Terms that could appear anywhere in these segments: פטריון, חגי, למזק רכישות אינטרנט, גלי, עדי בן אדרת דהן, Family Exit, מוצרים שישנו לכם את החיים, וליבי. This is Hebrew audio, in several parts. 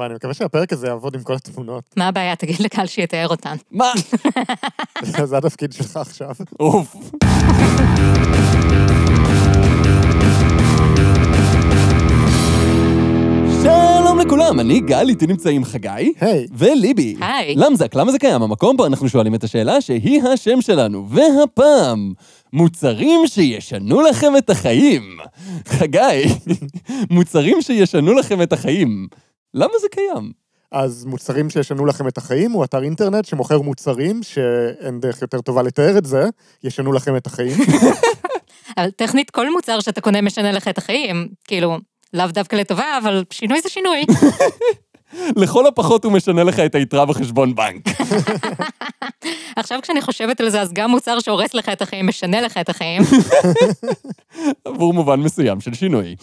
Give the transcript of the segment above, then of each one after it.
וואי, אני מקווה שהפרק הזה יעבוד עם כל התמונות. מה הבעיה? תגיד לקהל שיתאר אותן. מה? זה התפקיד שלך עכשיו. אוף. שלום לכולם, אני גלי, איתי נמצאים חגי. היי. וליבי. היי. למזק, למה זה קיים? המקום פה אנחנו שואלים את השאלה שהיא השם שלנו. והפעם... מוצרים שישנו לכם את החיים. חגי, מוצרים שישנו לכם את החיים. למה זה קיים? אז מוצרים שישנו לכם את החיים הוא אתר אינטרנט שמוכר מוצרים שאין דרך יותר טובה לתאר את זה, ישנו לכם את החיים. אבל טכנית כל מוצר שאתה קונה משנה לך את החיים, כאילו, לאו דווקא לטובה, אבל שינוי זה שינוי. לכל הפחות הוא משנה לך את היתרה בחשבון בנק. עכשיו כשאני חושבת על זה, אז גם מוצר שהורס לך את החיים, משנה לך את החיים. עבור מובן מסוים של שינוי.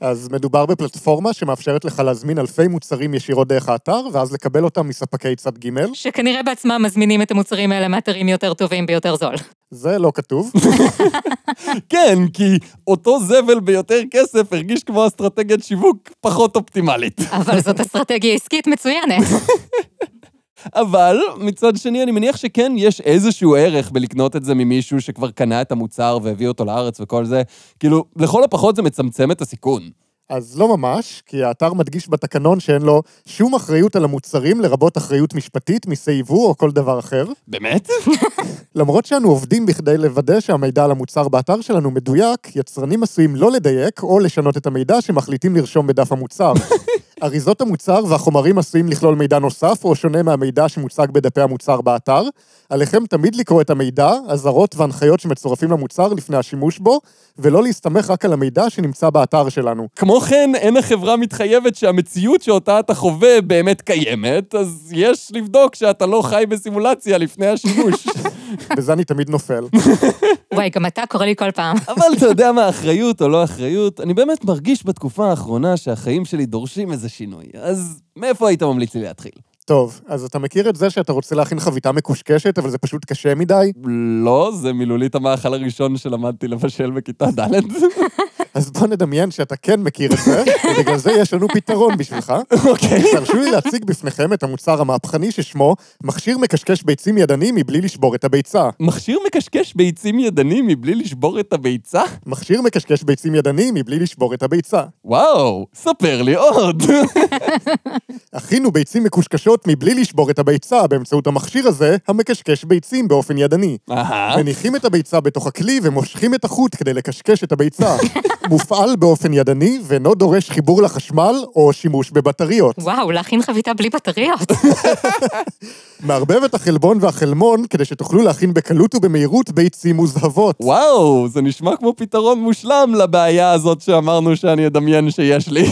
אז מדובר בפלטפורמה שמאפשרת לך להזמין אלפי מוצרים ישירות דרך האתר, ואז לקבל אותם מספקי צד ג' שכנראה בעצמם מזמינים את המוצרים האלה מאתרים יותר טובים ביותר זול. זה לא כתוב. כן, כי אותו זבל ביותר כסף הרגיש כמו אסטרטגיית שיווק פחות אופטימלית. אבל זאת אסטרטגיה עסקית מצוינת. אבל מצד שני אני מניח שכן יש איזשהו ערך בלקנות את זה ממישהו שכבר קנה את המוצר והביא אותו לארץ וכל זה, כאילו לכל הפחות זה מצמצם את הסיכון. אז לא ממש, כי האתר מדגיש בתקנון שאין לו שום אחריות על המוצרים, לרבות אחריות משפטית, מסייבו או כל דבר אחר. באמת? למרות שאנו עובדים בכדי לוודא שהמידע על המוצר באתר שלנו מדויק, יצרנים עשויים לא לדייק או לשנות את המידע שמחליטים לרשום בדף המוצר. אריזות המוצר והחומרים עשויים לכלול מידע נוסף או שונה מהמידע שמוצג בדפי המוצר באתר. עליכם תמיד לקרוא את המידע, אזהרות והנחיות שמצורפים למוצר לפני השימוש בו, ולא להסתמך רק על המידע שנמצא באתר שלנו. כמו כן, אין החברה מתחייבת שהמציאות שאותה אתה חווה באמת קיימת, אז יש לבדוק שאתה לא חי בסימולציה לפני השימוש. בזה אני תמיד נופל. וואי, גם אתה קורא לי כל פעם. אבל אתה יודע מה, אחריות או לא אחריות, אני באמת מרגיש בתקופה האחרונה שהחיים שלי דורשים איזה שינוי. אז מאיפה היית ממליץ לי להתחיל? טוב, אז אתה מכיר את זה שאתה רוצה להכין חביתה מקושקשת, אבל זה פשוט קשה מדי? לא, זה מילולית המאכל הראשון שלמדתי לבשל בכיתה ד'. אז בוא נדמיין שאתה כן מכיר את זה, ובגלל זה יש לנו פתרון בשבילך. אוקיי. תרשו לי להציג בפניכם את המוצר המהפכני ששמו מכשיר מקשקש ביצים ידני מבלי לשבור את הביצה. מכשיר מקשקש ביצים ידני מבלי לשבור את הביצה? מכשיר מקשקש ביצים ידני מבלי לשבור את הביצה. וואו, ספר לי עוד. אכינו ביצים מקושקשות מבלי לשבור את הביצה באמצעות המכשיר הזה, המקשקש ביצים באופן ידני. מניחים את הביצה בתוך הכלי ומושכים את החוט כדי לקשקש את הביצה. מופעל באופן ידני ואינו דורש חיבור לחשמל או שימוש בבטריות. וואו, להכין חביתה בלי בטריות. מערבב את החלבון והחלמון כדי שתוכלו להכין בקלות ובמהירות ביצים מוזהבות. וואו, זה נשמע כמו פתרון מושלם לבעיה הזאת שאמרנו שאני אדמיין שיש לי.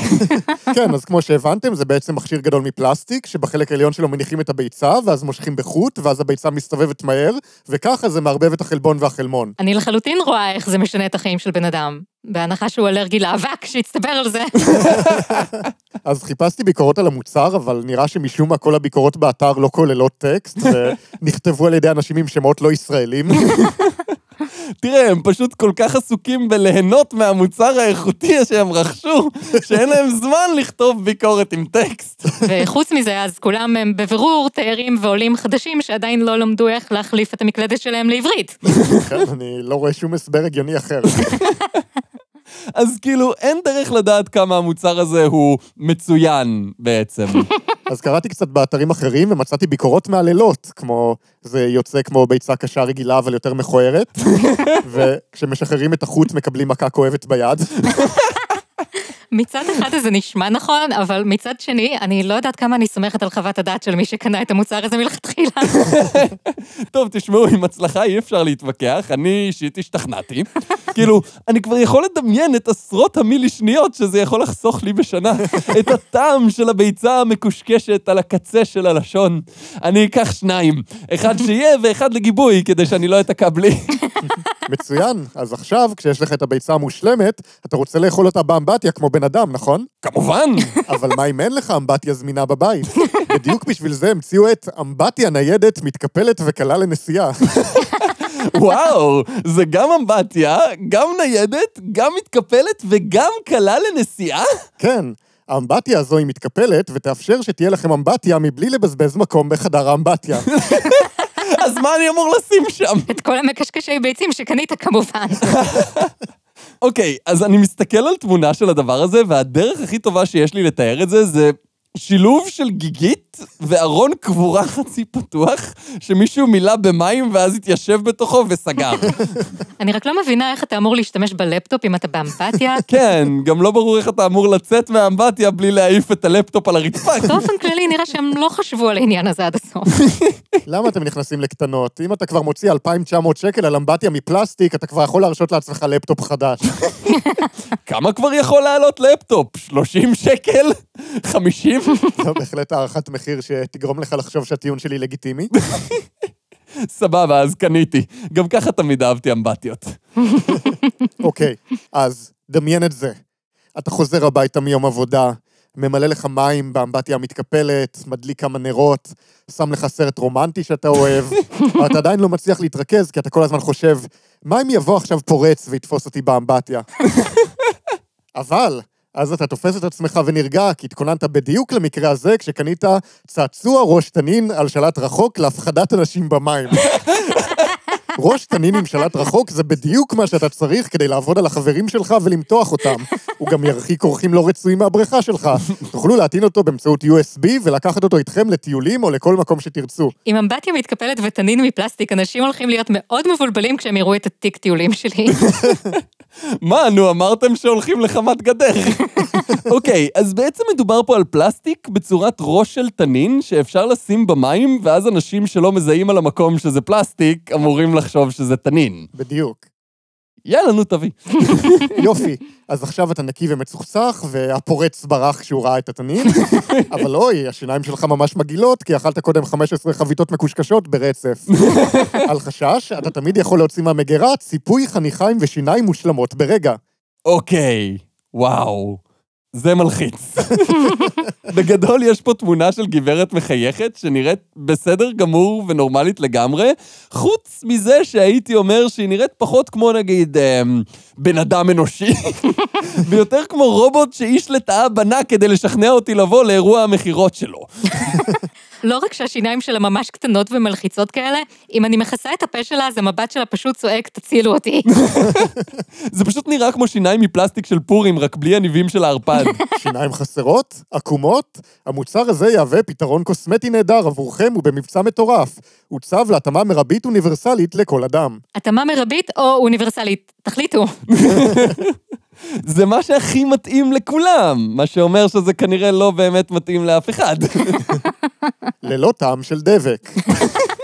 כן, אז כמו שהבנתם, זה בעצם מכשיר גדול מפלסטיק, שבחלק העליון שלו מניחים את הביצה, ואז מושכים בחוט, ואז הביצה מסתובבת מהר, וככה זה מערבב את החלבון והחלמון. אני לחלוטין רואה איך זה משנה את החיים של בן אדם. בהנחה שהוא אלרגי לאבק, שהצטבר על זה. אז חיפשתי ביקורות על המוצר, אבל נראה שמשום מה כל הביקורות באתר לא כוללות טקסט, ונכתבו על ידי אנשים עם שמות לא ישראלים. תראה, הם פשוט כל כך עסוקים בליהנות מהמוצר האיכותי שהם רכשו, שאין להם זמן לכתוב ביקורת עם טקסט. וחוץ מזה, אז כולם הם בבירור תיירים ועולים חדשים שעדיין לא למדו איך להחליף את המקלדת שלהם לעברית. אני לא רואה שום הסבר הגיוני אחר. אז כאילו, אין דרך לדעת כמה המוצר הזה הוא מצוין בעצם. אז קראתי קצת באתרים אחרים ומצאתי ביקורות מעללות, כמו, זה יוצא כמו ביצה קשה רגילה, אבל יותר מכוערת, וכשמשחררים את החוץ מקבלים מכה כואבת ביד. מצד אחד זה נשמע נכון, אבל מצד שני, אני לא יודעת כמה אני סומכת על חוות הדעת של מי שקנה את המוצר הזה מלכתחילה. טוב, תשמעו, עם הצלחה אי אפשר להתווכח, אני אישית השתכנעתי. כאילו, אני כבר יכול לדמיין את עשרות המילי שניות שזה יכול לחסוך לי בשנה, את הטעם של הביצה המקושקשת על הקצה של הלשון. אני אקח שניים, אחד שיהיה ואחד לגיבוי, כדי שאני לא אתקע בלי. מצוין, אז עכשיו, כשיש לך את הביצה המושלמת, אתה רוצה לאכול אותה באמבטיה כמו בן אדם, נכון? כמובן! אבל מה אם אין לך אמבטיה זמינה בבית? בדיוק בשביל זה המציאו את אמבטיה ניידת, מתקפלת וקלה לנסיעה. וואו, זה גם אמבטיה, גם ניידת, גם מתקפלת וגם קלה לנסיעה? כן. האמבטיה הזו היא מתקפלת, ותאפשר שתהיה לכם אמבטיה מבלי לבזבז מקום בחדר האמבטיה. אז מה אני אמור לשים שם? את כל המקשקשי ביצים שקנית כמובן. אוקיי, אז אני מסתכל על תמונה של הדבר הזה, והדרך הכי טובה שיש לי לתאר את זה, זה שילוב של גיגית וארון קבורה חצי פתוח, שמישהו מילא במים ואז התיישב בתוכו וסגר. אני רק לא מבינה איך אתה אמור להשתמש בלפטופ אם אתה באמבטיה. כן, גם לא ברור איך אתה אמור לצאת מהאמבטיה בלי להעיף את הלפטופ על הרצפה. באופן כללי נראה שהם לא חשבו על העניין הזה עד הסוף. למה אתם נכנסים לקטנות? אם אתה כבר מוציא 2,900 שקל על אמבטיה מפלסטיק, אתה כבר יכול להרשות לעצמך לפטופ חדש. כמה כבר יכול לעלות לפטופ? 30 שקל? 50? זו בהחלט הערכת מחיר שתגרום לך לחשוב שהטיעון שלי לגיטימי. סבבה, אז קניתי. גם ככה תמיד אהבתי אמבטיות. אוקיי, אז דמיין את זה. אתה חוזר הביתה מיום עבודה, ממלא לך מים באמבטיה המתקפלת, מדליק כמה נרות, שם לך סרט רומנטי שאתה אוהב, ואתה עדיין לא מצליח להתרכז, כי אתה כל הזמן חושב, מה אם יבוא עכשיו פורץ ויתפוס אותי באמבטיה? אבל... אז אתה תופס את עצמך ונרגע, כי התכוננת בדיוק למקרה הזה, כשקנית צעצוע ראש תנין על שלט רחוק להפחדת אנשים במים. ראש תנין עם שלט רחוק זה בדיוק מה שאתה צריך כדי לעבוד על החברים שלך ולמתוח אותם. הוא גם ירחיק אורחים לא רצויים מהבריכה שלך. תוכלו להטעין אותו באמצעות USB ולקחת אותו איתכם לטיולים או לכל מקום שתרצו. אם אמבטיה מתקפלת ותנין מפלסטיק, אנשים הולכים להיות מאוד מבולבלים כשהם יראו את התיק טיולים שלי. מה, נו, אמרתם שהולכים לחמת גדר. אוקיי, אז בעצם מדובר פה על פלסטיק בצורת ראש של תנין שאפשר לשים במים, ואז אנשים שלא מזהים על המקום שזה פלסטיק אמורים לחשוב שזה תנין. בדיוק. יאללה, נו, תביא. יופי. אז עכשיו אתה נקי ומצוחצח, והפורץ ברח כשהוא ראה את התנין. אבל אוי, השיניים שלך ממש מגילות, כי אכלת קודם 15 חביתות מקושקשות ברצף. על חשש, אתה תמיד יכול להוציא מהמגירה ציפוי חניכיים ושיניים מושלמות ברגע. אוקיי, וואו. זה מלחיץ. בגדול יש פה תמונה של גברת מחייכת, שנראית בסדר גמור ונורמלית לגמרי, חוץ מזה שהייתי אומר שהיא נראית פחות כמו נגיד בן אדם אנושי, ויותר כמו רובוט שאיש לטעה בנה כדי לשכנע אותי לבוא לאירוע המחירות שלו. לא רק שהשיניים שלה ממש קטנות ומלחיצות כאלה, אם אני מכסה את הפה שלה, אז המבט שלה פשוט צועק, תצילו אותי. זה פשוט נראה כמו שיניים מפלסטיק של פורים, רק בלי הניבים של הארפד. שיניים חסרות, עקומות, המוצר הזה יהווה פתרון קוסמטי נהדר עבורכם ובמבצע מטורף. הוא צו להתאמה מרבית אוניברסלית לכל אדם. התאמה מרבית או אוניברסלית? תחליטו. זה מה שהכי מתאים לכולם, מה שאומר שזה כנראה לא באמת מתאים לאף אחד. ללא טעם של דבק.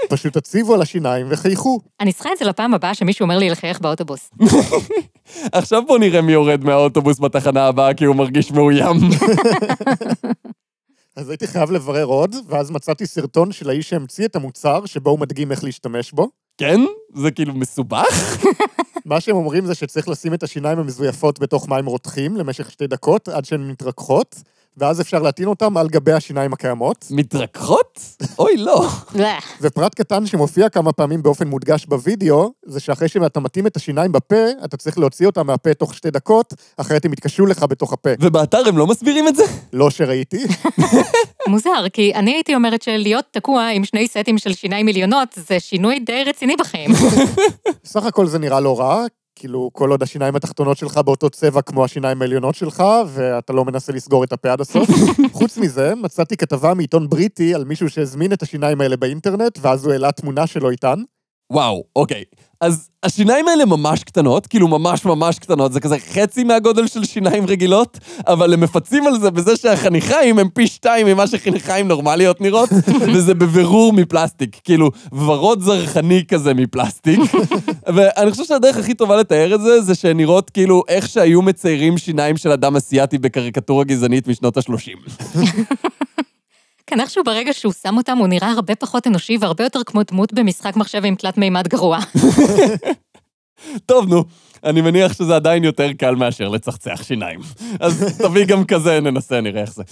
פשוט הציבו על השיניים וחייכו. אני צריכה את זה לפעם הבאה שמישהו אומר לי לחייך באוטובוס. עכשיו בוא נראה מי יורד מהאוטובוס בתחנה הבאה, כי הוא מרגיש מאוים. אז הייתי חייב לברר עוד, ואז מצאתי סרטון של האיש שהמציא את המוצר, שבו הוא מדגים איך להשתמש בו. כן? זה כאילו מסובך? מה שהם אומרים זה שצריך לשים את השיניים המזויפות בתוך מים רותחים למשך 2 דקות, עד שהן מתרככות, ואז אפשר להטעין אותם על גבי השיניים הקיימות. מתרככות? אוי, לא. ופרט קטן שמופיע כמה פעמים באופן מודגש בווידאו, זה שאחרי שאתה מתאים את השיניים בפה, אתה צריך להוציא אותם מהפה תוך 2 דקות, אחרת הם יתקשו לך בתוך הפה. ובאתר הם לא מסבירים את זה? לא שראיתי. מוזר, כי אני הייתי אומרת שלהיות תקוע עם 2 סטים של שיניים מיליונות, זה שינוי די רציני בחיים. סך הכל זה נראה לא רע, כאילו, כל עוד השיניים התחתונות שלך באותו צבע כמו השיניים העליונות שלך, ואתה לא מנסה לסגור את הפה עד הסוף. חוץ מזה, מצאתי כתבה מעיתון בריטי על מישהו שהזמין את השיניים האלה באינטרנט, ואז הוא העלה תמונה שלו איתן. וואו, אוקיי. אז השיניים האלה ממש קטנות, כאילו ממש ממש קטנות, זה כזה חצי מהגודל של שיניים רגילות, אבל הם מפצים על זה בזה שהחניכיים הם פי 2 ממה שחניכיים נורמליות נראות, וזה בבירור מפלסטיק, כאילו ורוד זרחני כזה מפלסטיק, ואני חושב שהדרך הכי טובה לתאר את זה, זה שנראות כאילו איך שהיו מציירים שיניים של אדם אסיאטי בקריקטורה גזענית משנות ה-30. כן, איכשהו ברגע שהוא שם אותם, הוא נראה הרבה פחות אנושי, והרבה יותר כמו דמות במשחק מחשב עם תלת מימד גרוע. טוב, נו, אני מניח שזה עדיין יותר קל מאשר לצחצח שיניים. אז תביא גם כזה, ננסה, נראה איך זה.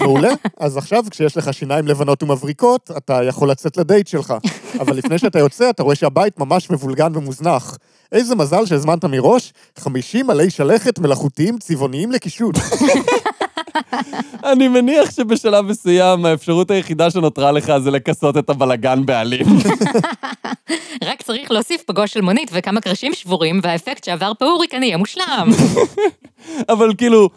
מעולה. אז עכשיו, כשיש לך שיניים לבנות ומבריקות, אתה יכול לצאת לדייט שלך. אבל לפני שאתה יוצא, אתה רואה שהבית ממש מבולגן ומוזנח. איזה מזל שהזמנת מראש 50 עלי שלכת מלאכותיים צבעוניים לקישוט. אני מניח שבשלב מסוים, האפשרות היחידה שנותרה לך זה לקסות את הבלגן בעלים. רק צריך להוסיף פגוש של מונית וכמה קרשים שבורים, והאפקט שעבר פאוריקני יהיה מושלם. אבל כאילו,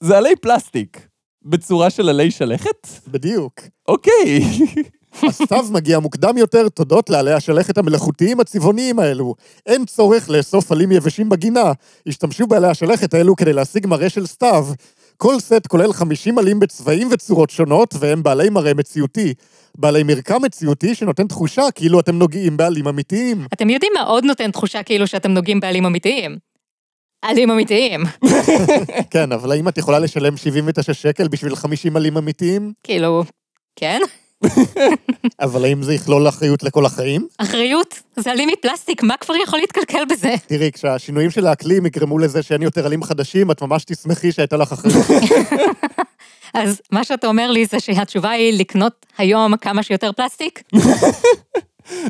זה עלי פלסטיק, בצורה של עלי שלכת? בדיוק. אוקיי. הסתיו מגיע מוקדם יותר תודות לעלי השלכת המלאכותיים הצבעוניים האלו. אין צורך לאסוף עלים יבשים בגינה. השתמשו בעלי השלכת האלו כדי להשיג מראה של סתיו. כל סט כולל 50 עלים בצבעים וצורות שונות, והם בעלי מראה מציאותי. בעלי מרקם מציאותי שנותן תחושה כאילו אתם נוגעים בעלים אמיתיים. אתם יודעים מה עוד נותן תחושה כאילו שאתם נוגעים בעלים אמיתיים? עלים אמיתיים. כן, אבל האם את יכולה לשלם 79 שקל בשביל 50 עלים אמיתיים? כאילו, כן. אבל האם זה יכלול אחריות לכל החיים? אחריות? זה עלים מפלסטיק, מה כבר יכול להתקלקל בזה? תראי, כשהשינויים של האקלים יגרמו לזה שאין יותר עלים חדשים, את ממש תשמחי שהייתה לך אחריות. אז מה שאתה אומר לי זה שהתשובה היא לקנות היום כמה שיותר פלסטיק?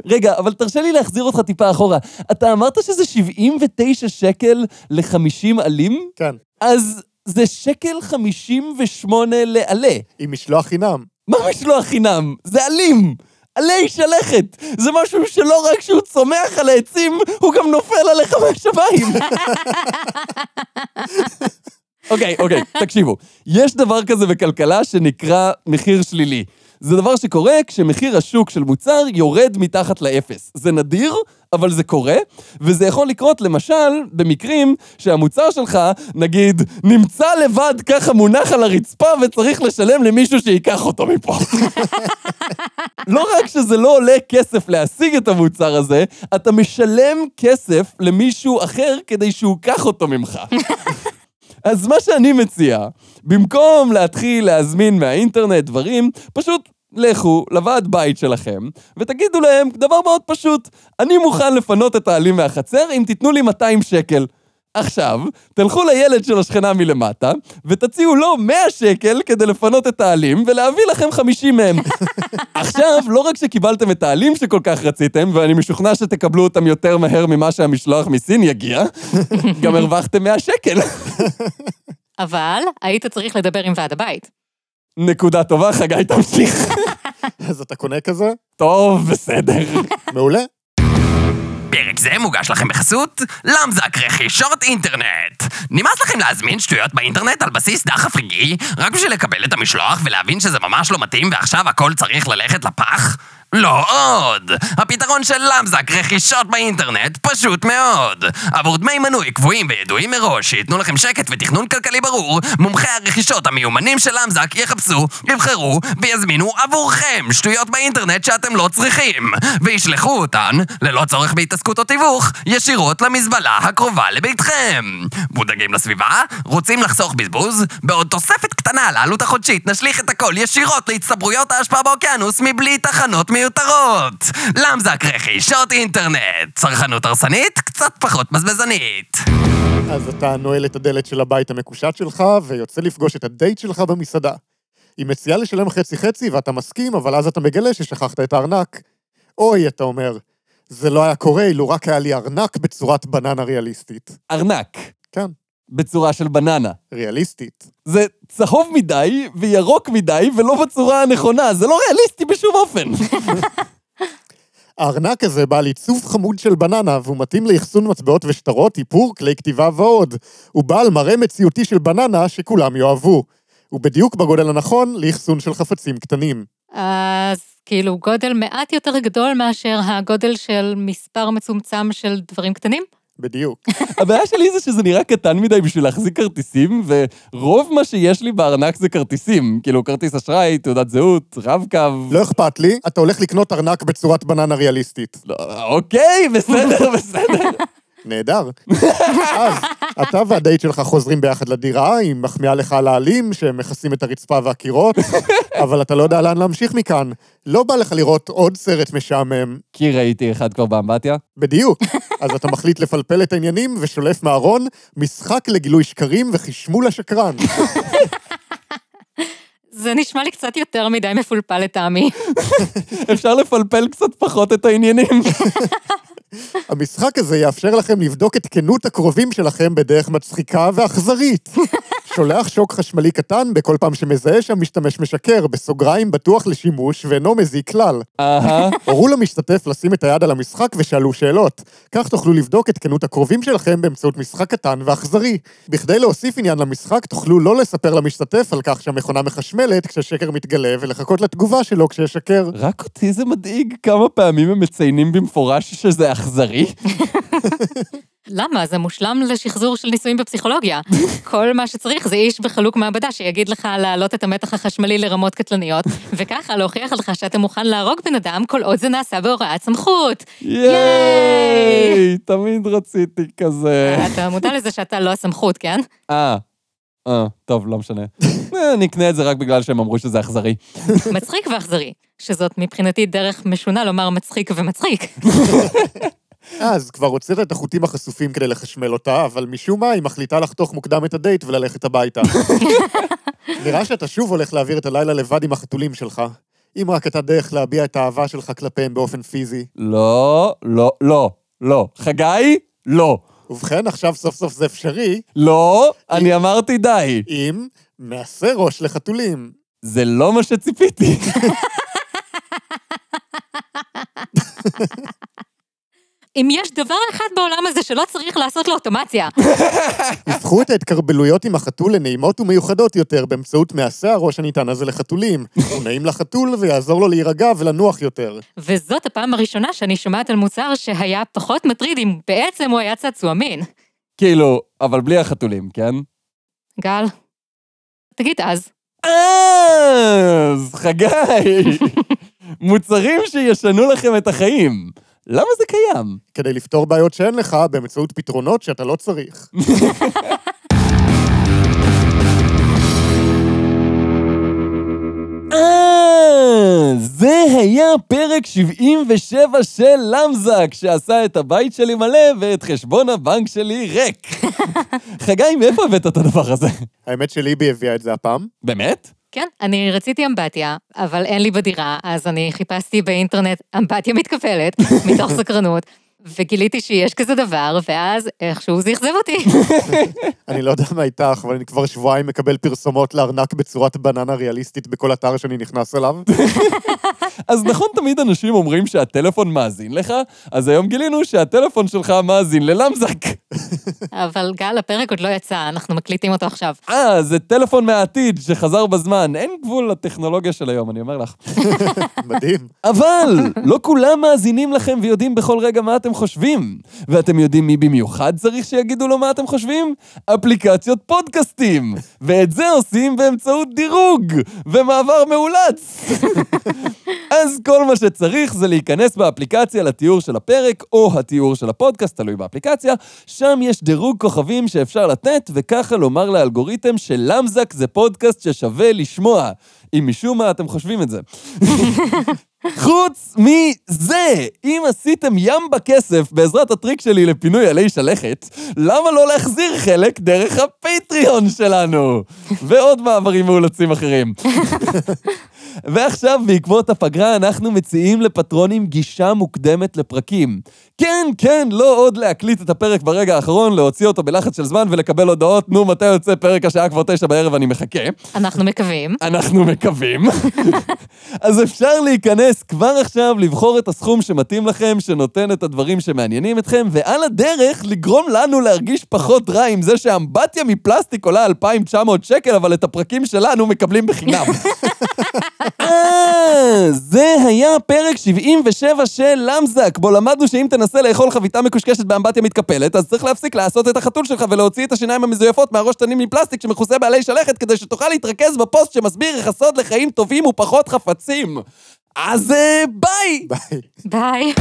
רגע, אבל תרשה לי להחזיר אותך טיפה אחורה. אתה אמרת שזה 79 שקל ל-50 עלים? כן. אז זה שקל 58 לעלה. עם משלוח חינם. מה משלוח חינם? זה עלים. עלי שלכת. זה משהו שלא רק שהוא צומח על העצים, הוא גם נופל עליך מהשמיים. אוקיי, תקשיבו. יש דבר כזה בכלכלה שנקרא מחיר שלילי. זה דבר שקורה כשמחיר השוק של מוצר יורד מתחת לאפס. זה נדיר, אבל זה קורה, וזה יכול לקרות למשל במקרים שהמוצר שלך, נגיד, נמצא לבד ככה מונח על הרצפה וצריך לשלם למישהו שיקח אותו מפה. לא רק שזה לא עולה כסף להשיג את המוצר הזה, אתה משלם כסף למישהו אחר כדי שהוא קח אותו ממך. אז מה שאני מציע, במקום להתחיל להזמין מהאינטרנט דברים, פשוט לכו לוועד בית שלכם, ותגידו להם דבר מאוד פשוט, אני מוכן לפנות את העלים מהחצר אם תיתנו לי 200 שקל. עכשיו, תלכו לילד של השכנה מלמטה, ותציעו לו 100 שקל כדי לפנות את העלים, ולהביא לכם 50 מהם. עכשיו, לא רק שקיבלתם את העלים שכל כך רציתם, ואני משוכנע שתקבלו אותם יותר מהר ממה שהמשלוח מסין יגיע, גם הרווחתם 100 שקל. אבל היית צריך לדבר עם ועד הבית. נקודה טובה, חגי, תמשיך. אז אתה קונה כזה? טוב, בסדר. מעולה. פרק זה מוגש לכם בחסות למזק רכישות אינטרנט. נמאס לכם להזמין שטויות באינטרנט על בסיס דחף רגעי, רק בשביל לקבל את המשלוח ולהבין שזה ממש לא מתאים ועכשיו הכל צריך ללכת לפח? לא עוד! הפתרון של למזק רכישות באינטרנט פשוט מאוד. עבור דמי מנוי קבועים וידועים מראש שיתנו לכם שקט ותכנון כלכלי ברור, מומחי הרכישות המיומנים של למזק יחפשו, יבחרו ויזמינו עבורכם שטויות באינטרנט שאתם לא צריכים, וישלחו אותן, ללא צורך בהתעסקות או תיווך, ישירות למזבלה הקרובה לביתכם. מודאגים לסביבה? רוצים לחסוך בזבוז? בעוד תוספת קטנה לעלות החודשית נשליך את הכל ישירות להצטברויות ההשפעה באוקיינוס מבלי תחנות מיותרות. למזק רכישות אינטרנט. צרכנות הרסנית, קצת פחות מזבזנית. אז אתה נועל את הדלת של הבית המקושט שלך, ויוצא לפגוש את הדייט שלך במסעדה. היא מציעה לשלם חצי-חצי, ואתה מסכים, אבל אז אתה מגלה ששכחת את הארנק. אוי, אתה אומר, זה לא היה קורה, אילו רק היה לי ארנק בצורת בננה ריאליסטית. ארנק. כן. בצורה של בננה. ריאליסטית. זה צהוב מדי וירוק מדי ולא בצורה הנכונה, זה לא ריאליסטי בשום אופן. הארנק הזה בא לעיצוב חמוד של בננה, והוא מתאים לאחסון מצבעות ושטרות, איפור, כלי כתיבה ועוד. הוא בעל מראה מציאותי של בננה שכולם יאהבו. הוא בדיוק בגודל הנכון לאחסון של חפצים קטנים. אז כאילו גודל מעט יותר גדול מאשר הגודל של מספר מצומצם של דברים קטנים? בדיוק. הבעיה שלי זה שזה נראה קטן מדי בשביל להחזיק כרטיסים, ורוב מה שיש לי בארנק זה כרטיסים. כאילו, כרטיס אשראי, תעודת זהות, רב-קו. לא אכפת לי, אתה הולך לקנות ארנק בצורת בננה ריאליסטית. אוקיי, בסדר, בסדר. נהדר. אז, אתה והדייט שלך חוזרים ביחד לדירה, היא מחמיאה לך על העלים שמכסים את הרצפה והקירות, אבל אתה לא יודע לאן להמשיך מכאן. לא בא לך לראות עוד סרט משעמם. כי ראיתי אחד כבר באמבטיה. בדיוק. אז אתה מחליט לפלפל את העניינים ושולף מהארון, משחק לגילוי שקרים וחשמול השקרן. זה נשמע לי קצת יותר מדי מפולפל לטעמי. אפשר לפלפל קצת פחות את העניינים. המשחק הזה יאפשר לכם לבדוק את כנות הקרובים שלכם בדרך מצחיקה ואכזרית. שולח שוק חשמלי קטן בכל פעם שמזהה שהמשתמש משקר, בסוגריים בטוח לשימוש ואינו מזיק כלל. הורו למשתתף לשים את היד על המשחק ושאלו שאלות. כך תוכלו לבדוק את כנות הקרובים שלכם באמצעות משחק קטן ואכזרי. בכדי להוסיף עניין למשחק, תוכלו לא לספר למשתתף על כך שהמכונה מחשמלת כששקר מתגלה ולחכות לתגובה שלו כשישקר. רק אותי זה מדאיג כמה פעמים הם מציינים במפורש שזה אכזרי. למה? זה מושלם לשחזור של ניסויים בפסיכולוגיה. כל מה שצריך זה איש בחלוק מעבדה שיגיד לך להעלות את המתח החשמלי לרמות קטלניות, וככה להוכיח לך שאתה מוכן להרוג בן אדם כל עוד זה נעשה בהוראת סמכות. ייי! תמיד רציתי כזה. אתה מודע לזה שאתה לא הסמכות, כן? טוב, לא משנה. אני אקנה את זה רק בגלל שהם אמרו שזה אכזרי. מצחיק ואכזרי, שזאת מבחינתי דרך משונה לומר מצחיק ומצחיק. אז כבר הוצאת את החוטים החשופים כדי לחשמל אותה, אבל משום מה היא מחליטה לחתוך מוקדם את הדייט וללכת הביתה. נראה שאתה שוב הולך להעביר את הלילה לבד עם החתולים שלך, אם רק אתה דרך להביע את האהבה שלך כלפיהם באופן פיזי. לא, לא, לא, לא. חגי? לא. ובכן, עכשיו סוף סוף זה אפשרי. לא, אני אמרתי די. אם מעשה ראש לחתולים. זה לא מה שציפיתי. אם יש דבר אחד בעולם הזה שלא צריך לעשות לאוטומציה. הפכו את ההתקרבלויות עם החתול לנעימות ומיוחדות יותר, באמצעות מעשה הראש הניתן הזה לחתולים. הוא נעים לחתול ויעזור לו להירגע ולנוח יותר. וזאת הפעם הראשונה שאני שומעת על מוצר שהיה פחות מטריד אם בעצם הוא היה צעצוע מין. כאילו, אבל בלי החתולים, כן? גל, תגיד אז. אז, חגי. מוצרים שישנו לכם את החיים. למה זה קיים? כדי לפתור בעיות שאין לך באמצעות פתרונות שאתה לא צריך. זה היה פרק 77 של למזק, שעשה את הבית שלי מלא ואת חשבון הבנק שלי ריק. חגי, מאיפה הבאת את הדבר הזה? האמת שליבי הביאה את זה הפעם. באמת? כן, אני רציתי אמבטיה, אבל אין לי בדירה, אז אני חיפשתי באינטרנט אמבטיה מתקפלת, מתוך סקרנות, וגיליתי שיש כזה דבר, ואז איכשהו זה יחזב אותי. אני לא יודע מה איתך, אבל אני כבר שבועיים מקבל פרסומות לארנק בצורת בננה ריאליסטית בכל אתר שאני נכנס אליו. אז נכון, תמיד אנשים אומרים שהטלפון מאזין לך, אז היום גילינו שהטלפון שלך מאזין ללמזק. אבל גל, הפרק עוד לא יצא, אנחנו מקליטים אותו עכשיו. זה טלפון מהעתיד שחזר בזמן, אין גבול לטכנולוגיה של היום, אני אומר לך. מדהים. אבל לא כולם מאזינים לכם ויודעים בכל רגע מה אתם חושבים. ואתם יודעים מי במיוחד צריך שיגידו לו מה אתם חושבים? אפליקציות פודקאסטים. ואת זה עושים באמצעות דירוג ומעבר מאולץ. אז כל מה שצריך זה להיכנס באפליקציה לתיאור של הפרק, או התיאור של הפודקאסט, תלוי באפליקציה, שם יש דירוג כוכבים שאפשר לתת, וככה לומר לאלגוריתם שלמזק זה פודקאסט ששווה לשמוע. אם משום מה אתם חושבים את זה. חוץ מזה, אם עשיתם ים בכסף בעזרת הטריק שלי לפינוי עלי שלכת, למה לא להחזיר חלק דרך הפטריון שלנו? ועוד מעברים מאולצים אחרים. ועכשיו, בעקבות הפגרה, אנחנו מציעים לפטרונים גישה מוקדמת לפרקים. כן, לא עוד להקליט את הפרק ברגע האחרון, להוציא אותו בלחץ של זמן ולקבל הודעות, נו, מתי יוצא פרק השעה כבר 21:00, אני מחכה. אנחנו מקווים. אז אפשר להיכנס כבר עכשיו, לבחור את הסכום שמתאים לכם, שנותן את הדברים שמעניינים אתכם, ועל הדרך לגרום לנו להרגיש פחות רע עם זה שהאמבטיה מפלסטיק עולה 2,900 שקל, אבל את הפרקים שלנו מקבלים בחינם. זה היה פרק 77 של למזק, בו למדנו שאם תנסה לאכול חביתה מקושקשת באמבטיה מתקפלת, אז צריך להפסיק לעשות את החתול שלך ולהוציא את השיניים המזויפות מהראש תנים מפלסטיק שמכוסה בעלי שלכת, כדי שתוכל להתרכז בפוסט שמסביר איך הסוד לחיים טובים ופחות חפצים. אז ביי!